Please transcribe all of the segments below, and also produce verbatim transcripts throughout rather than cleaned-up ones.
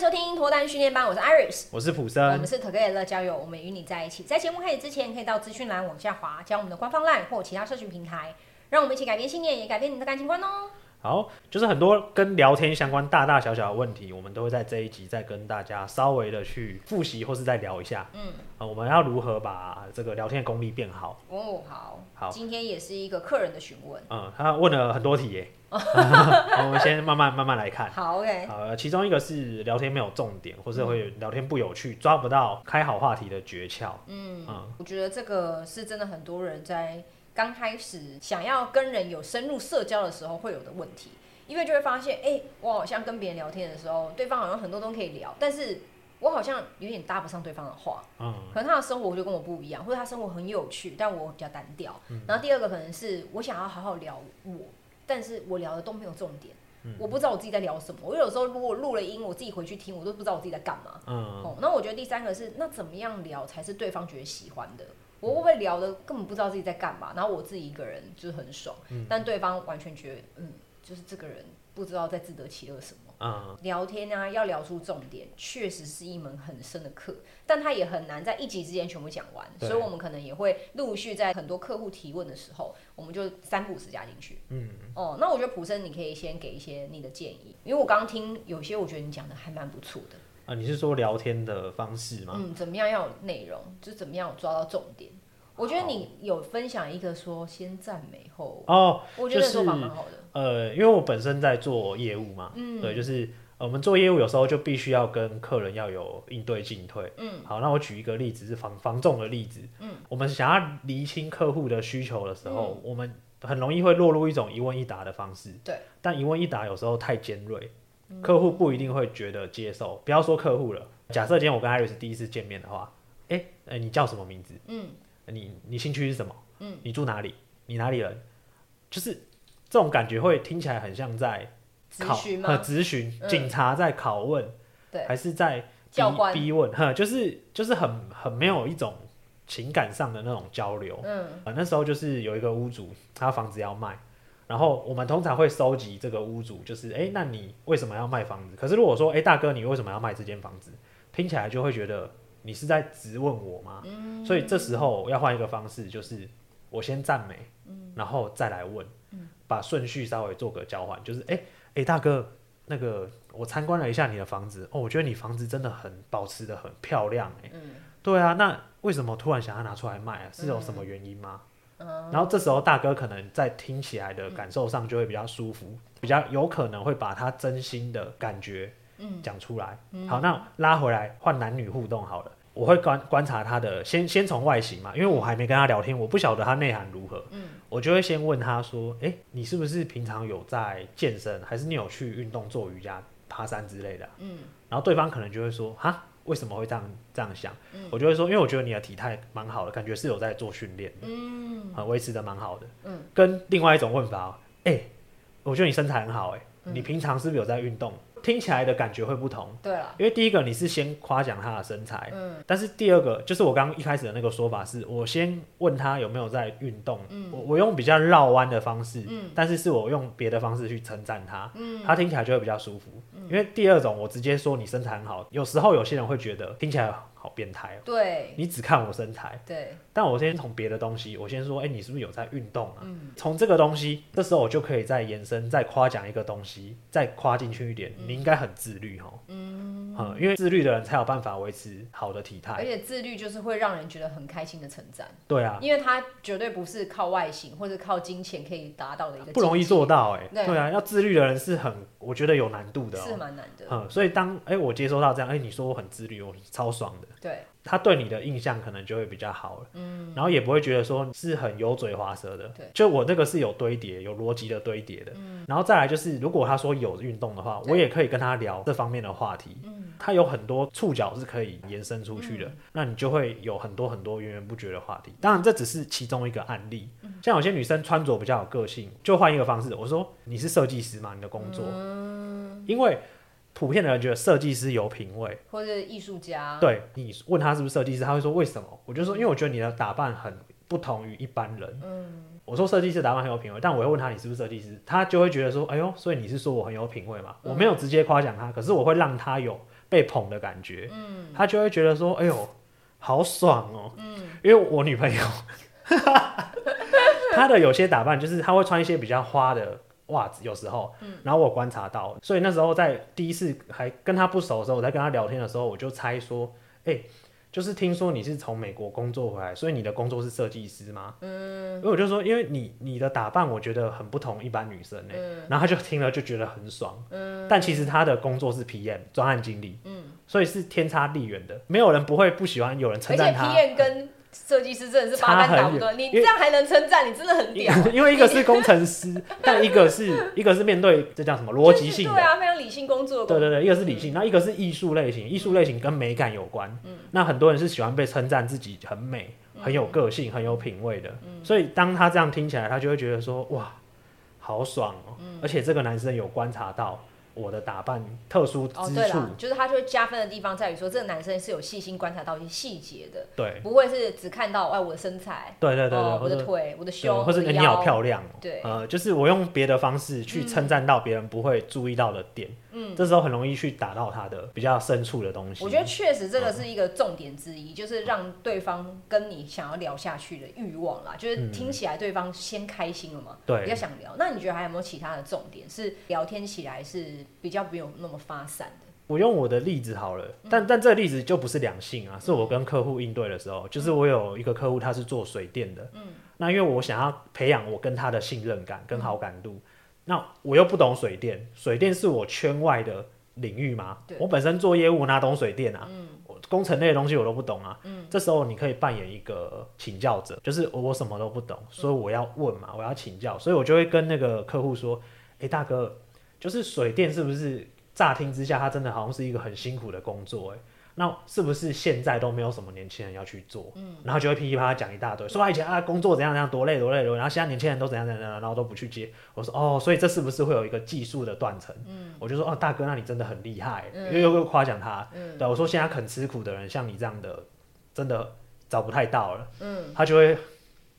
迎收听脱单训练班，我是 Iris， 我是普森，我们是 Together 交友，我们与你在一起。在节目开始之前，可以到资讯栏往下滑，加我们的官方 LINE 或其他社群平台，让我们一起改变信念，也改变你的感情观哦。好，就是很多跟聊天相关大大小小的问题，我们都会在这一集再跟大家稍微的去复习，或是再聊一下。嗯、呃，我们要如何把这个聊天的功力变好？哦，好，好，今天也是一个客人的询问。嗯，他问了很多题耶。我们先慢慢慢慢来看。好 ，OK。呃，其中一个是聊天没有重点，或是会聊天不有趣，抓不到开好话题的诀窍。嗯嗯，我觉得这个是真的很多人在刚开始想要跟人有深入社交的时候会有的问题，因为就会发现，哎、欸，我好像跟别人聊天的时候，对方好像很多东西可以聊，但是我好像有点搭不上对方的话。嗯，可能他的生活就跟我不一样，或者他生活很有趣，但我比较单调。嗯、然后第二个可能是我想要好好聊我，但是我聊的都没有重点。嗯、我不知道我自己在聊什么。我有时候如果录了音，我自己回去听，我都不知道我自己在干嘛。嗯，哦，那我觉得第三个是，那怎么样聊才是对方觉得喜欢的？我会不会聊的根本不知道自己在干嘛，然后我自己一个人就是很爽，嗯、但对方完全觉得，嗯，就是这个人不知道在自得其乐什么。嗯、聊天啊，要聊出重点，确实是一门很深的课，但它也很难在一集之间全部讲完，所以我们可能也会陆续在很多客户提问的时候，我们就三不五时加进去。嗯，哦，那我觉得普森，你可以先给一些你的建议，因为我刚刚听有些，我觉得你讲的还蛮不错的。啊，你是说聊天的方式吗？嗯，怎么样要有内容，就怎么样抓到重点。我觉得你有分享一个说先赞美后哦，我觉得说法蛮好的。呃，因为我本身在做业务嘛，嗯，对，就是我们做业务有时候就必须要跟客人要有应对进退。嗯，好，那我举一个例子是房房仲的例子。嗯，我们想要厘清客户的需求的时候，嗯、我们很容易会落入一种一问一答的方式。对，但一问一答有时候太尖锐。客户不一定会觉得接受，不要说客户了。假设今天我跟 Iris 第一次见面的话，哎、欸欸，你叫什么名字？嗯，你你兴趣是什么？嗯，你住哪里？你哪里人？就是这种感觉会听起来很像在考和咨询，警察在拷问，嗯、还是在逼逼问？呵，就是就是很很没有一种情感上的那种交流。嗯、呃，那时候就是有一个屋主，他房子要卖。然后我们通常会收集这个屋主，就是哎，那你为什么要卖房子？可是如果说哎，大哥，你为什么要卖这间房子？听起来就会觉得你是在质问我吗？嗯、所以这时候要换一个方式，就是我先赞美，嗯、然后再来问，嗯、把顺序稍微做个交换，就是哎哎，大哥，那个我参观了一下你的房子，哦，我觉得你房子真的很保持得很漂亮，哎、嗯，对啊，那为什么突然想要拿出来卖啊？是有什么原因吗？嗯然后这时候大哥可能在听起来的感受上就会比较舒服，嗯、比较有可能会把他真心的感觉讲出来。嗯、好，那拉回来换男女互动好了，我会观观察他的，先先从外形嘛，因为我还没跟他聊天，我不晓得他内涵如何。嗯、我就会先问他说，哎，你是不是平常有在健身，还是你有去运动做瑜伽、爬山之类的、啊？嗯，然后对方可能就会说，哈。为什么会这样这样想？嗯、我就会说，因为我觉得你的体态蛮好的，感觉是有在做训练的，嗯，很维持的蛮好的。嗯，跟另外一种问法，哎、欸，我觉得你身材很好、欸，哎、嗯，你平常是不是有在运动？听起来的感觉会不同。对了，因为第一个你是先夸奖他的身材，嗯，但是第二个就是我刚刚一开始的那个说法是，我先问他有没有在运动，嗯、我, 我用比较绕弯的方式，嗯、但是是我用别的方式去称赞他，嗯、他听起来就会比较舒服。嗯、因为第二种我直接说你身材很好，有时候有些人会觉得听起来好变态哦，对，你只看我身材，对，但我先从别的东西，我先说，哎、欸，你是不是有在运动啊？从、嗯、这个东西，这时候我就可以再延伸，再夸奖一个东西，再夸进去一点。嗯、你应该很自律哦，嗯嗯，因为自律的人才有办法维持好的体态，而且自律就是会让人觉得很开心的称赞。对啊，因为他绝对不是靠外形或者靠金钱可以达到的一个，不容易做到哎、欸。對, 对啊，要自律的人是很，我觉得有难度的、喔，是蛮难的。嗯，所以当哎、欸、我接收到这样，哎、欸、你说我很自律，我超爽的。对，他对你的印象可能就会比较好了，嗯，然后也不会觉得说是很油嘴滑舌的，对，就我那个是有堆叠、有逻辑的堆叠的，嗯，然后再来就是，如果他说有运动的话，我也可以跟他聊这方面的话题，嗯，他有很多触角是可以延伸出去的，嗯、那你就会有很多很多源源不绝的话题。当然，这只是其中一个案例，嗯、像有些女生穿着比较有个性，就换一个方式，我说你是设计师吗？你的工作，嗯，因为。普遍的人觉得设计师有品味，或者艺术家。对，你问他是不是设计师，他会说为什么？我就说，因为我觉得你的打扮很不同于一般人。嗯，我说设计师打扮很有品味，但我会问他你是不是设计师，他就会觉得说，哎呦，所以你是说我很有品味嘛？嗯、我没有直接夸奖他，可是我会让他有被捧的感觉，嗯，他就会觉得说哎呦好爽哦，嗯，因为我女朋友她的有些打扮就是她会穿一些比较花的袜子有时候，嗯，然后我观察到，所以那时候在第一次还跟她不熟的时候，我在跟她聊天的时候，我就猜说哎、欸，就是听说你是从美国工作回来，所以你的工作是设计师吗？嗯，因为我就说因为你你的打扮我觉得很不同一般女生，欸嗯，然后她就听了就觉得很爽，嗯，但其实她的工作是 P M 专案经理，嗯，所以是天差地远的，没有人不会不喜欢有人称赞她，而且 P M 跟设计师真的是八竿打不着，你这样还能称赞，你真的很屌，欸。因为一个是工程师，但一个是一个是面对这叫什么逻辑性的，就是，对啊，非常理性工作的工。对对对，一个是理性，那，嗯，一个是艺术类型，艺术类型跟美感有关。嗯，那很多人是喜欢被称赞自己很美，嗯，很有个性，很有品味的，嗯。所以当他这样听起来，他就会觉得说哇，好爽哦，嗯！而且这个男生有观察到我的打扮特殊之处，哦，对啦，就是他就加分的地方在于说，这个男生是有细心观察到一些细节的，对，不会是只看到哎我的身材，对对对对，哦，我的腿、我的胸，或者你好漂亮，哦，对，呃，就是我用别的方式去称赞到别人不会注意到的点，嗯，这时候很容易去打到他的比较深处的东西。我觉得确实这个是一个重点之一，嗯，就是让对方跟你想要聊下去的欲望啦，就是听起来对方先开心了嘛，对，嗯，比较想聊。那你觉得还有没有其他的重点是聊天起来是比较不用那么发散的？我用我的例子好了，嗯，但但这个例子就不是两性啊，是我跟客户应对的时候，嗯，就是我有一个客户他是做水电的，嗯，那因为我想要培养我跟他的信任感跟好感度，嗯，那我又不懂水电，水电是我圈外的领域嘛，我本身做业务哪懂水电啊，嗯，工程类的东西我都不懂啊，嗯，这时候你可以扮演一个请教者，就是我什么都不懂，所以我要问嘛，我要请教，所以我就会跟那个客户说哎大哥，就是水电是不是乍听之下它真的好像是一个很辛苦的工作，欸，那是不是现在都没有什么年轻人要去做，嗯，然后就会噼里啪啦讲一大堆，说他以前啊工作怎样怎样多累多累多累，然后现在年轻人都怎样怎样，然后都不去接。我说哦，所以这是不是会有一个技术的断层，嗯，我就说哦大哥那你真的很厉害，嗯，因为又夸奖他，嗯，对，我说现在肯吃苦的人像你这样的真的找不太到了，嗯，他就会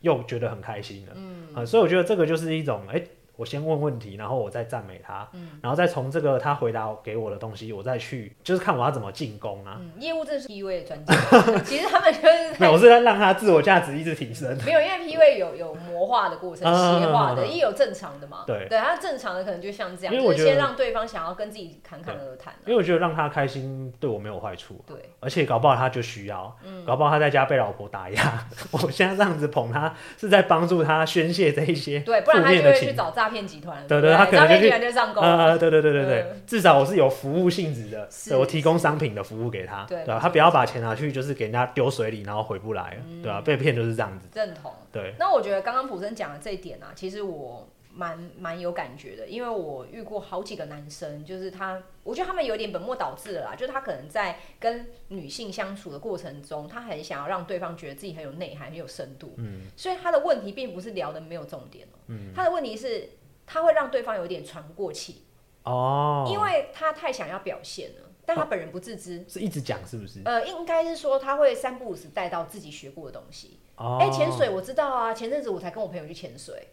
又觉得很开心了，嗯呃、所以我觉得这个就是一种哎。欸我先问问题，然后我再赞美他，嗯，然后再从这个他回答给我的东西，我再去就是看我要怎么进攻啊。嗯，业务真的是 P U A 的专家，其实他们就是没有，我是在让他自我价值一直提升。没有，因为 P U A 有有魔化的过程，邪化的，嗯，也有正常的嘛。对，对，他正常的可能就像这样，就是先让对方想要跟自己侃侃而谈，啊。因为我觉得让他开心对我没有坏处，对，而且搞不好他就需要，嗯，搞不好他在家被老婆打压，我现在这样子捧他是在帮助他宣泄这一些负面的情绪，对，不然他就会去找诈诈骗集团，对对，他可能就去上钩，呃，对对对对对，嗯，至少我是有服务性质的，我提供商品的服务给他，对吧，啊？他不要把钱拿去就是给人家丢水里，然后回不来，嗯，对吧，啊？被骗就是这样子。认同。对。那我觉得刚刚普森讲的这一点啊，其实我蛮蛮有感觉的，因为我遇过好几个男生，就是他，我觉得他们有点本末倒置了啦，就是他可能在跟女性相处的过程中，他很想要让对方觉得自己很有内涵、很有深度，嗯，所以他的问题并不是聊的没有重点，喔，嗯，他的问题是。他会让对方有点喘不过气，哦，因为他太想要表现了，但他本人不自知，哦，是一直讲是不是？呃，应该是说他会三不五时带到自己学过的东西。哦，哎，潜水我知道啊，前阵子我才跟我朋友去潜水。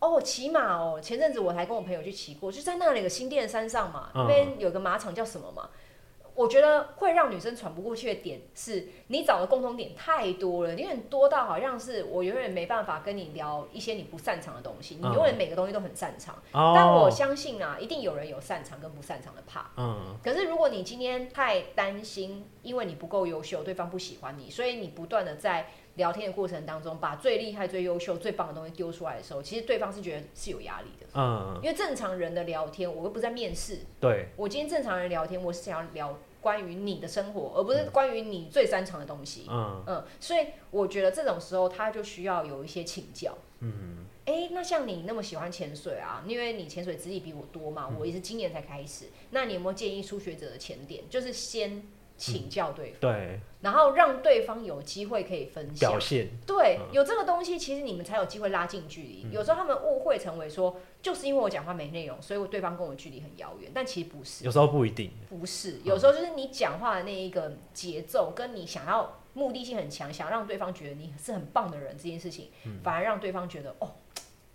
哦，骑马哦，前阵子我才跟我朋友去骑过，就在那里个新店山上嘛，那边有个马场叫什么嘛。嗯，我觉得会让女生喘不过去的点是你找的共同点太多了，因为你多到好像是我永远没办法跟你聊一些你不擅长的东西，你永远每个东西都很擅长，嗯，但我相信啊一定有人有擅长跟不擅长的 part，嗯，可是如果你今天太担心因为你不够优秀对方不喜欢你，所以你不断的在聊天的过程当中把最厉害最优秀最棒的东西丢出来的时候，其实对方是觉得是有压力的，嗯，因为正常人的聊天我又不是在面试，对，我今天正常人聊天我是想要聊关于你的生活而不是关于你最擅长的东西，嗯嗯，所以我觉得这种时候他就需要有一些请教，嗯，哎，那像你那么喜欢潜水啊，因为你潜水资历比我多嘛，我也是今年才开始，嗯，那你有没有建议初学者的潜点就是先请教对方，嗯，对，然后让对方有机会可以分享表现，对，嗯，有这个东西其实你们才有机会拉近距离，嗯，有时候他们误会成为说就是因为我讲话没内容所以对方跟我距离很遥远，但其实不是，有时候不一定不是，有时候就是你讲话的那一个节奏跟你想要目的性很强想让对方觉得你是很棒的人这件事情，嗯，反而让对方觉得哦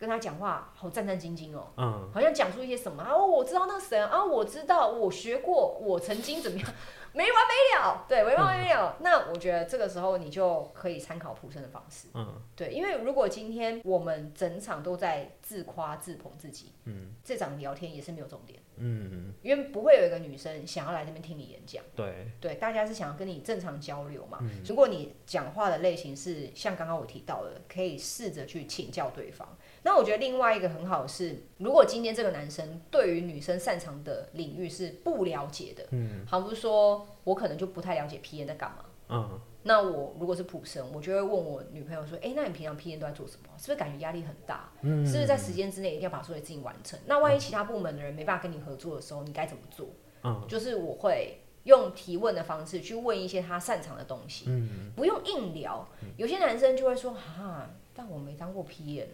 跟他讲话好战战兢兢哦，嗯，好像讲出一些什么啊，我知道那个神啊，我知道我学过，我曾经怎么样，没完没了，对，没完没了。嗯、那我觉得这个时候你就可以参考普生的方式，嗯，对，因为如果今天我们整场都在自夸自捧自己，嗯，这场聊天也是没有重点，嗯，因为不会有一个女生想要来这边听你演讲，对，对，大家是想要跟你正常交流嘛。嗯、如果你讲话的类型是像刚刚我提到的，可以试着去请教对方。那我觉得另外一个很好的是，如果今天这个男生对于女生擅长的领域是不了解的，嗯，好比说我可能就不太了解 P M 在干嘛，嗯，那我如果是普生，我就会问我女朋友说，哎、欸，那你平常 P M 都在做什么？是不是感觉压力很大？嗯，是不是在时间之内一定要把所有事情完成？那万一其他部门的人没办法跟你合作的时候，你该怎么做？嗯，就是我会用提问的方式去问一些他擅长的东西，嗯，不用硬聊。有些男生就会说，哈，但我没当过 P M。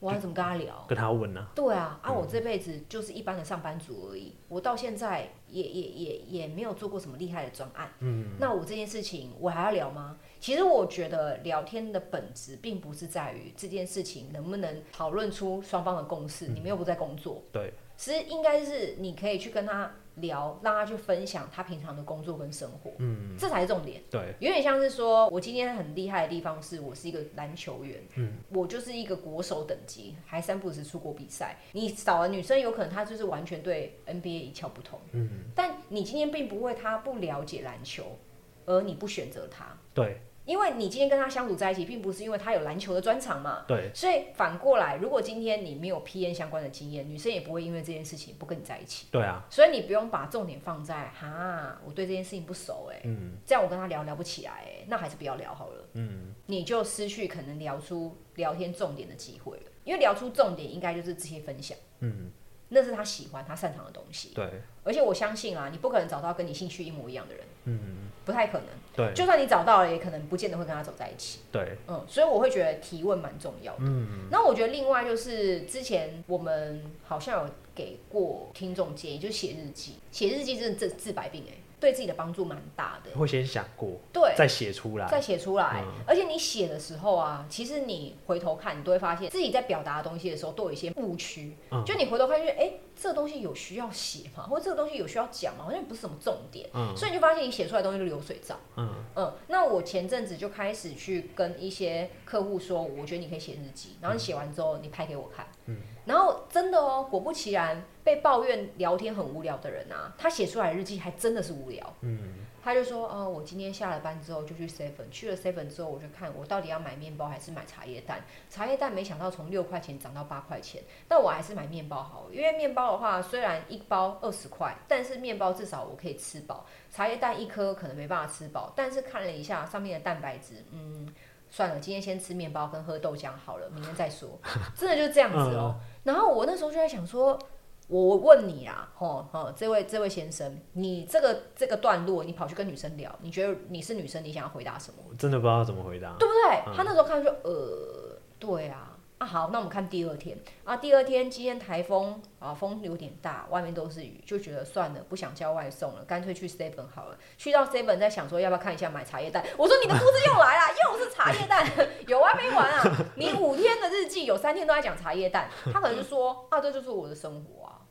我要怎么跟他聊？跟他问啊？对啊，啊，我这辈子就是一般的上班族而已，嗯、我到现在也也也也没有做过什么厉害的专案。嗯，那我这件事情我还要聊吗？其实我觉得聊天的本质并不是在于这件事情能不能讨论出双方的共识，嗯、你们又不在工作。对，其实应该是你可以去跟他聊，让他去分享他平常的工作跟生活，嗯，这才是重点。对，有点像是说，我今天很厉害的地方是我是一个篮球员，嗯，我就是一个国手等级，还三不五时出国比赛。你找的女生有可能她就是完全对 N B A 一窍不通，嗯，但你今天并不会她不了解篮球，而你不选择她，对。因为你今天跟他相处在一起，并不是因为他有篮球的专长嘛，对，所以反过来，如果今天你没有 P M 相关的经验，女生也不会因为这件事情不跟你在一起，对啊，所以你不用把重点放在哈，我对这件事情不熟哎、欸，嗯，这样我跟他聊聊不起来哎、欸，那还是不要聊好了，嗯，你就失去可能聊出聊天重点的机会了，因为聊出重点应该就是这些分享，嗯，那是他喜欢他擅长的东西，对，而且我相信啊，你不可能找到跟你兴趣一模一样的人，嗯。不太可能，对，就算你找到了，也可能不见得会跟他走在一起，对，嗯，所以我会觉得提问蛮重要的，嗯，那我觉得另外就是之前我们好像有给过听众建议，就是写日记，写日记真的治百病哎、欸，对自己的帮助蛮大的，会先想过，对，再写出来，再写出来，嗯、而且你写的时候啊，其实你回头看，你都会发现自己在表达的东西的时候都有一些误区，嗯、就你回头看去，哎、欸。这个东西有需要写吗？或者这个东西有需要讲吗？好像不是什么重点，嗯、所以你就发现你写出来的东西就流水账。嗯嗯，那我前阵子就开始去跟一些客户说，我觉得你可以写日记，然后你写完之后你拍给我看。嗯，然后真的哦，果不其然，被抱怨聊天很无聊的人啊，他写出来的日记还真的是无聊。嗯，他就说，哦、呃，我今天下了班之后就去 Seven， 去了 Seven 之后我就看我到底要买面包还是买茶叶蛋。茶叶蛋没想到从六块钱涨到八块钱，但我还是买面包好了，因为面包。的话虽然一包二十块，但是面包至少我可以吃饱。茶叶蛋一颗可能没办法吃饱，但是看了一下上面的蛋白质，嗯，算了，今天先吃面包跟喝豆浆好了，明天再说。真的就是这样子哦。嗯、然后我那时候就在想说，我问你啦，吼吼，这位这位先生，你这个这个段落你跑去跟女生聊，你觉得你是女生，你想要回答什么？我真的不知道怎么回答，对不对？嗯、他那时候看就呃，对啊。啊好，那我们看第二天啊，第二天今天台风啊，风有点大，外面都是雨，就觉得算了，不想叫外送了，干脆去 Seven 好了。去到 Seven 再想说要不要看一下买茶叶蛋，我说你的故事又来了，又是茶叶蛋，有完没完啊？你五天的日记有三天都在讲茶叶蛋，他可能就说啊，这就是我的生活啊，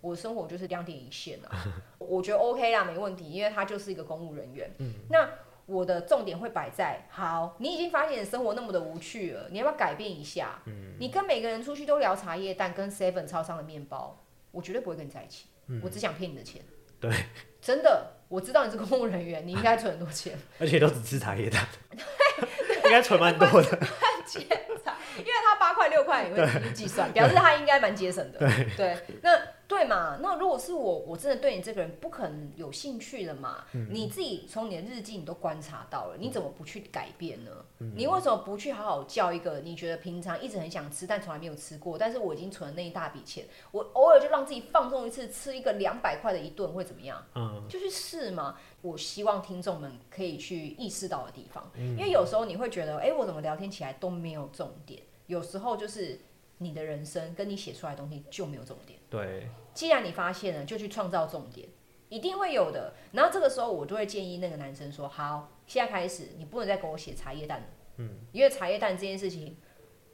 我的生活就是两点一线啊，我觉得 OK 啦，没问题，因为他就是一个公务人员，嗯，那。我的重点会摆在，好，你已经发现生活那么的无趣了，你要不要改变一下？嗯、你跟每个人出去都聊茶叶蛋跟 Seven 超商的面包，我绝对不会跟你在一起，嗯、我只想骗你的钱。对，真的，我知道你是公务人员，你应该存很多钱，而且都只吃茶叶蛋，应该存蛮多的，很节财，因为他八块六块也会计算，表示他应该蛮节省的。对，对那。对嘛？那如果是我，我真的对你这个人不可能有兴趣了嘛？嗯、你自己从你的日记你都观察到了，你怎么不去改变呢？嗯、你为什么不去好好叫一个你觉得平常一直很想吃但从来没有吃过，但是我已经存了那一大笔钱，我偶尔就让自己放纵一次，吃一个两百块的一顿会怎么样？嗯、就去试嘛。我希望听众们可以去意识到的地方，嗯、因为有时候你会觉得，哎，我怎么聊天起来都没有重点？有时候就是。你的人生跟你写出来的东西就没有重点。对，既然你发现了，就去创造重点，一定会有的。然后这个时候，我就会建议那个男生说：“好，现在开始，你不能再跟我写茶叶蛋了，嗯，因为茶叶蛋这件事情，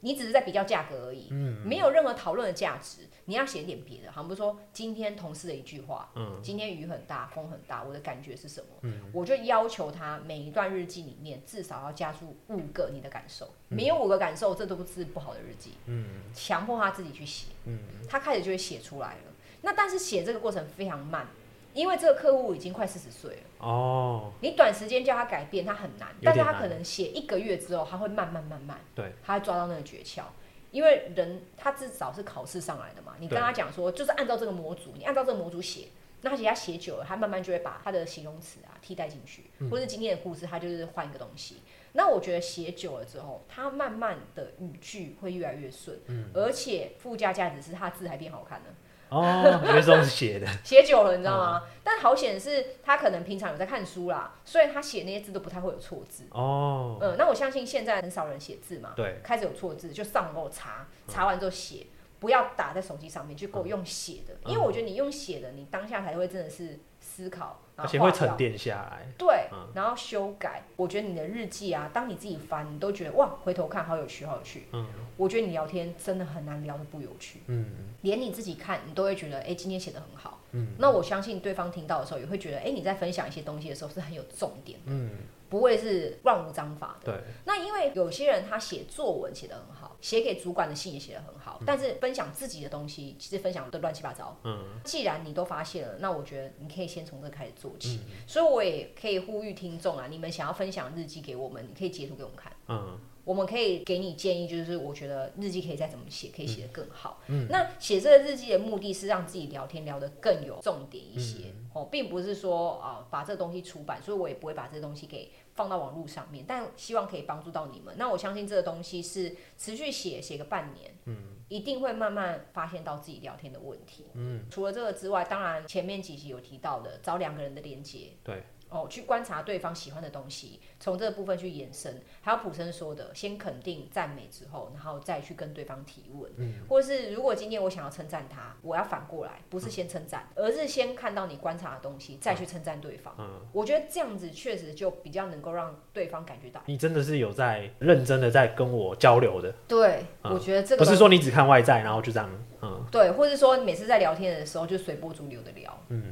你只是在比较价格而已，嗯，没有任何讨论的价值。你要写点别的，好像不是说今天同事的一句话，嗯，今天雨很大，风很大，我的感觉是什么？嗯，我就要求他每一段日记里面至少要加入五个你的感受，嗯，没有五个感受，这都不是不好的日记。嗯，强迫他自己去写，嗯，他开始就会写出来了。那但是写这个过程非常慢。因为这个客户已经快四十岁了哦，你短时间叫他改变他很难，但是他可能写一个月之后，他会慢慢慢慢，对，他会抓到那个诀窍。因为人他至少是考试上来的嘛，你跟他讲说，就是按照这个模组，你按照这个模组写，那而且他写久了，他慢慢就会把他的形容词啊替代进去，嗯，或是今天的故事，他就是换一个东西。那我觉得写久了之后，他慢慢的语句会越来越顺，嗯，而且附加价值是他字还变好看了。哦，原来是用写的，写久了你知道吗？嗯，但好显是他可能平常有在看书啦，所以他写那些字都不太会有错字。哦，嗯，那我相信现在很少人写字嘛，对，开始有错字就上网查，查完之后写，嗯，不要打在手机上面，就够用写的，嗯，因为我觉得你用写的，你当下才会真的是思考，然後而且会沉淀下来，对，嗯，然后修改。我觉得你的日记啊，当你自己翻，你都觉得哇，回头看好有趣，好有趣。嗯，我觉得你聊天真的很难聊得不有趣。嗯，连你自己看，你都会觉得，哎、欸，今天写得很好。嗯，那我相信对方听到的时候，也会觉得，哎、欸，你在分享一些东西的时候是很有重点的，嗯，不会是乱无章法的。对。那因为有些人他写作文写得很好，写给主管的信也写得很好，嗯，但是分享自己的东西，其实分享的乱七八糟。嗯，既然你都发现了，那我觉得你可以先从这开始做。嗯，所以我也可以呼吁听众啊，你们想要分享日记给我们，你可以截图给我们看，嗯，我们可以给你建议，就是我觉得日记可以再怎么写，可以写得更好。嗯，那写这个日记的目的是让自己聊天聊得更有重点一些，嗯哦，并不是说啊，呃、把这东西出版，所以我也不会把这东西给放到网络上面，但希望可以帮助到你们。那我相信这个东西是持续写写个半年，嗯，一定会慢慢发现到自己聊天的问题。嗯，除了这个之外，当然前面几集有提到的，找两个人的连结，对。哦，去观察对方喜欢的东西，从这个部分去延伸。还有普森说的，先肯定赞美之后，然后再去跟对方提问，嗯，或是如果今天我想要称赞他，我要反过来，不是先称赞，嗯，而是先看到你观察的东西，再去称赞对方，嗯嗯。我觉得这样子确实就比较能够让对方感觉到你真的是有在认真的在跟我交流的。对，嗯，我觉得这个不是说你只看外在，然后就这样，嗯，对，或是说每次在聊天的时候就随波逐流的聊，嗯。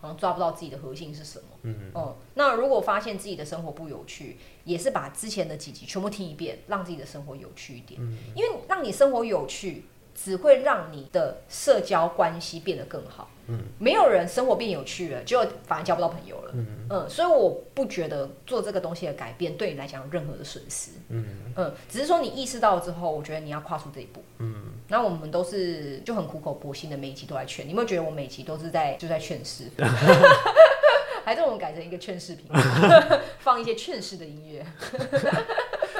好像抓不到自己的核心是什么，嗯哦，那如果发现自己的生活不有趣，也是把之前的几集全部听一遍，让自己的生活有趣一点，嗯，因为让你生活有趣只会让你的社交关系变得更好，嗯，没有人生活变有趣了，就反而交不到朋友了，嗯嗯，所以我不觉得做这个东西的改变对你来讲有任何的损失，嗯嗯，只是说你意识到之后，我觉得你要跨出这一步，嗯。那我们都是就很苦口婆心的，每一集都在劝。你有没有觉得我每一集都是在就在劝世？还是我们改成一个劝世频道，放一些劝世的音乐？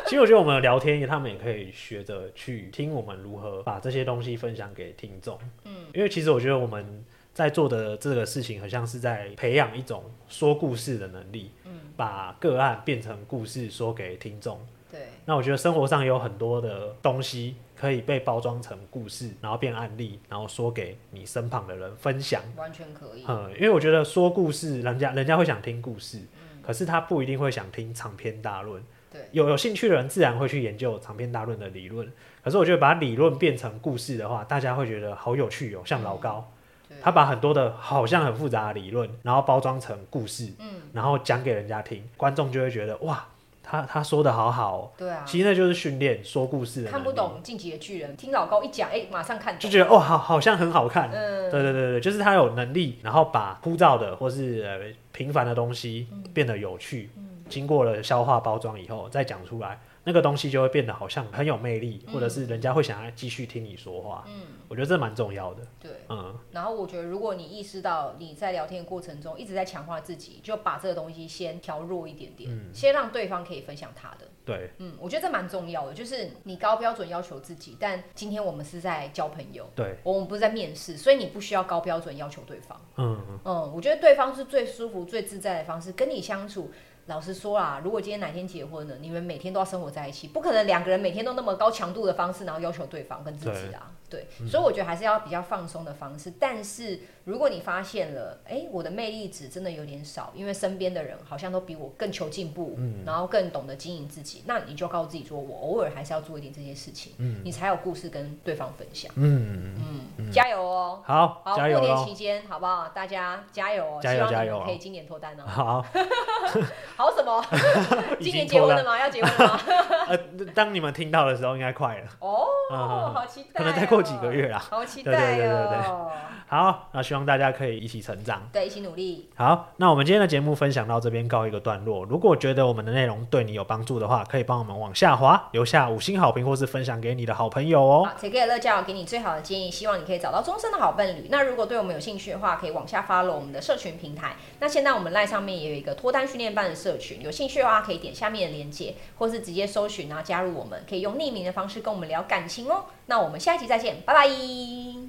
其实我觉得我们聊天，他们也可以学着去听我们如何把这些东西分享给听众。嗯，因为其实我觉得我们在做的这个事情，很像是在培养一种说故事的能力。嗯，把个案变成故事说给听众。对。那我觉得生活上也有很多的东西可以被包装成故事，然后变案例，然后说给你身旁的人分享，完全可以。嗯，因为我觉得说故事，人家人家会想听故事，嗯，可是他不一定会想听长篇大论。对，有有兴趣的人自然会去研究长篇大论的理论。可是我觉得把理论变成故事的话，大家会觉得好有趣哦，像老高，嗯，他把很多的好像很复杂的理论，然后包装成故事，嗯，然后讲给人家听，观众就会觉得哇。他, 他说的好好，喔，对啊，其实那就是训练说故事的能力。看不懂《进击的巨人》，听老高一讲，哎、欸，马上看懂，就觉得哦，好，好像很好看。嗯，对对对对，就是他有能力，然后把枯燥的或是呃平凡的东西变得有趣，嗯，经过了消化包装以后再讲出来，那个东西就会变得好像很有魅力，嗯，或者是人家会想要继续听你说话。嗯，我觉得这蛮重要的。对，嗯。然后我觉得，如果你意识到你在聊天的过程中一直在强化自己，就把这个东西先调弱一点点，嗯，先让对方可以分享他的。对，嗯，我觉得这蛮重要的，就是你高标准要求自己，但今天我们是在交朋友，对，我们不是在面试，所以你不需要高标准要求对方。嗯嗯，我觉得对方是最舒服、最自在的方式跟你相处。老实说啦，如果今天哪天结婚了，你们每天都要生活在一起，不可能两个人每天都那么高强度的方式，然后要求对方跟自己啊。对，所以我觉得还是要比较放松的方式。但是如果你发现了，哎，我的魅力值真的有点少，因为身边的人好像都比我更求进步，嗯、然后更懂得经营自己，那你就告诉自己说，我偶尔还是要做一点这些事情，嗯、你才有故事跟对方分享。嗯嗯嗯，加油哦！好，好，加油！过年期间好不好？大家加油哦！加油加油！希望你们可以今年脱单哦。好，好什么？今年结婚了吗？要结婚了吗？呃，当你们听到的时候，应该快了。哦，嗯、好期待、哦！可能再过。过几个月啦，好期待哦！好，那希望大家可以一起成长，对，一起努力。好，那我们今天的节目分享到这边告一个段落。如果觉得我们的内容对你有帮助的话，可以帮我们往下滑，留下五星好评，或是分享给你的好朋友哦。好，铁哥乐教给你最好的建议，希望你可以找到终身的好伴侣。那如果对我们有兴趣的话，可以往下 follow 我们的社群平台。那现在我们 LINE 上面也有一个脱单训练班的社群，有兴趣的话可以点下面的连结，或是直接搜寻然后加入我们，可以用匿名的方式跟我们聊感情哦。那我们下一集再见。拜拜。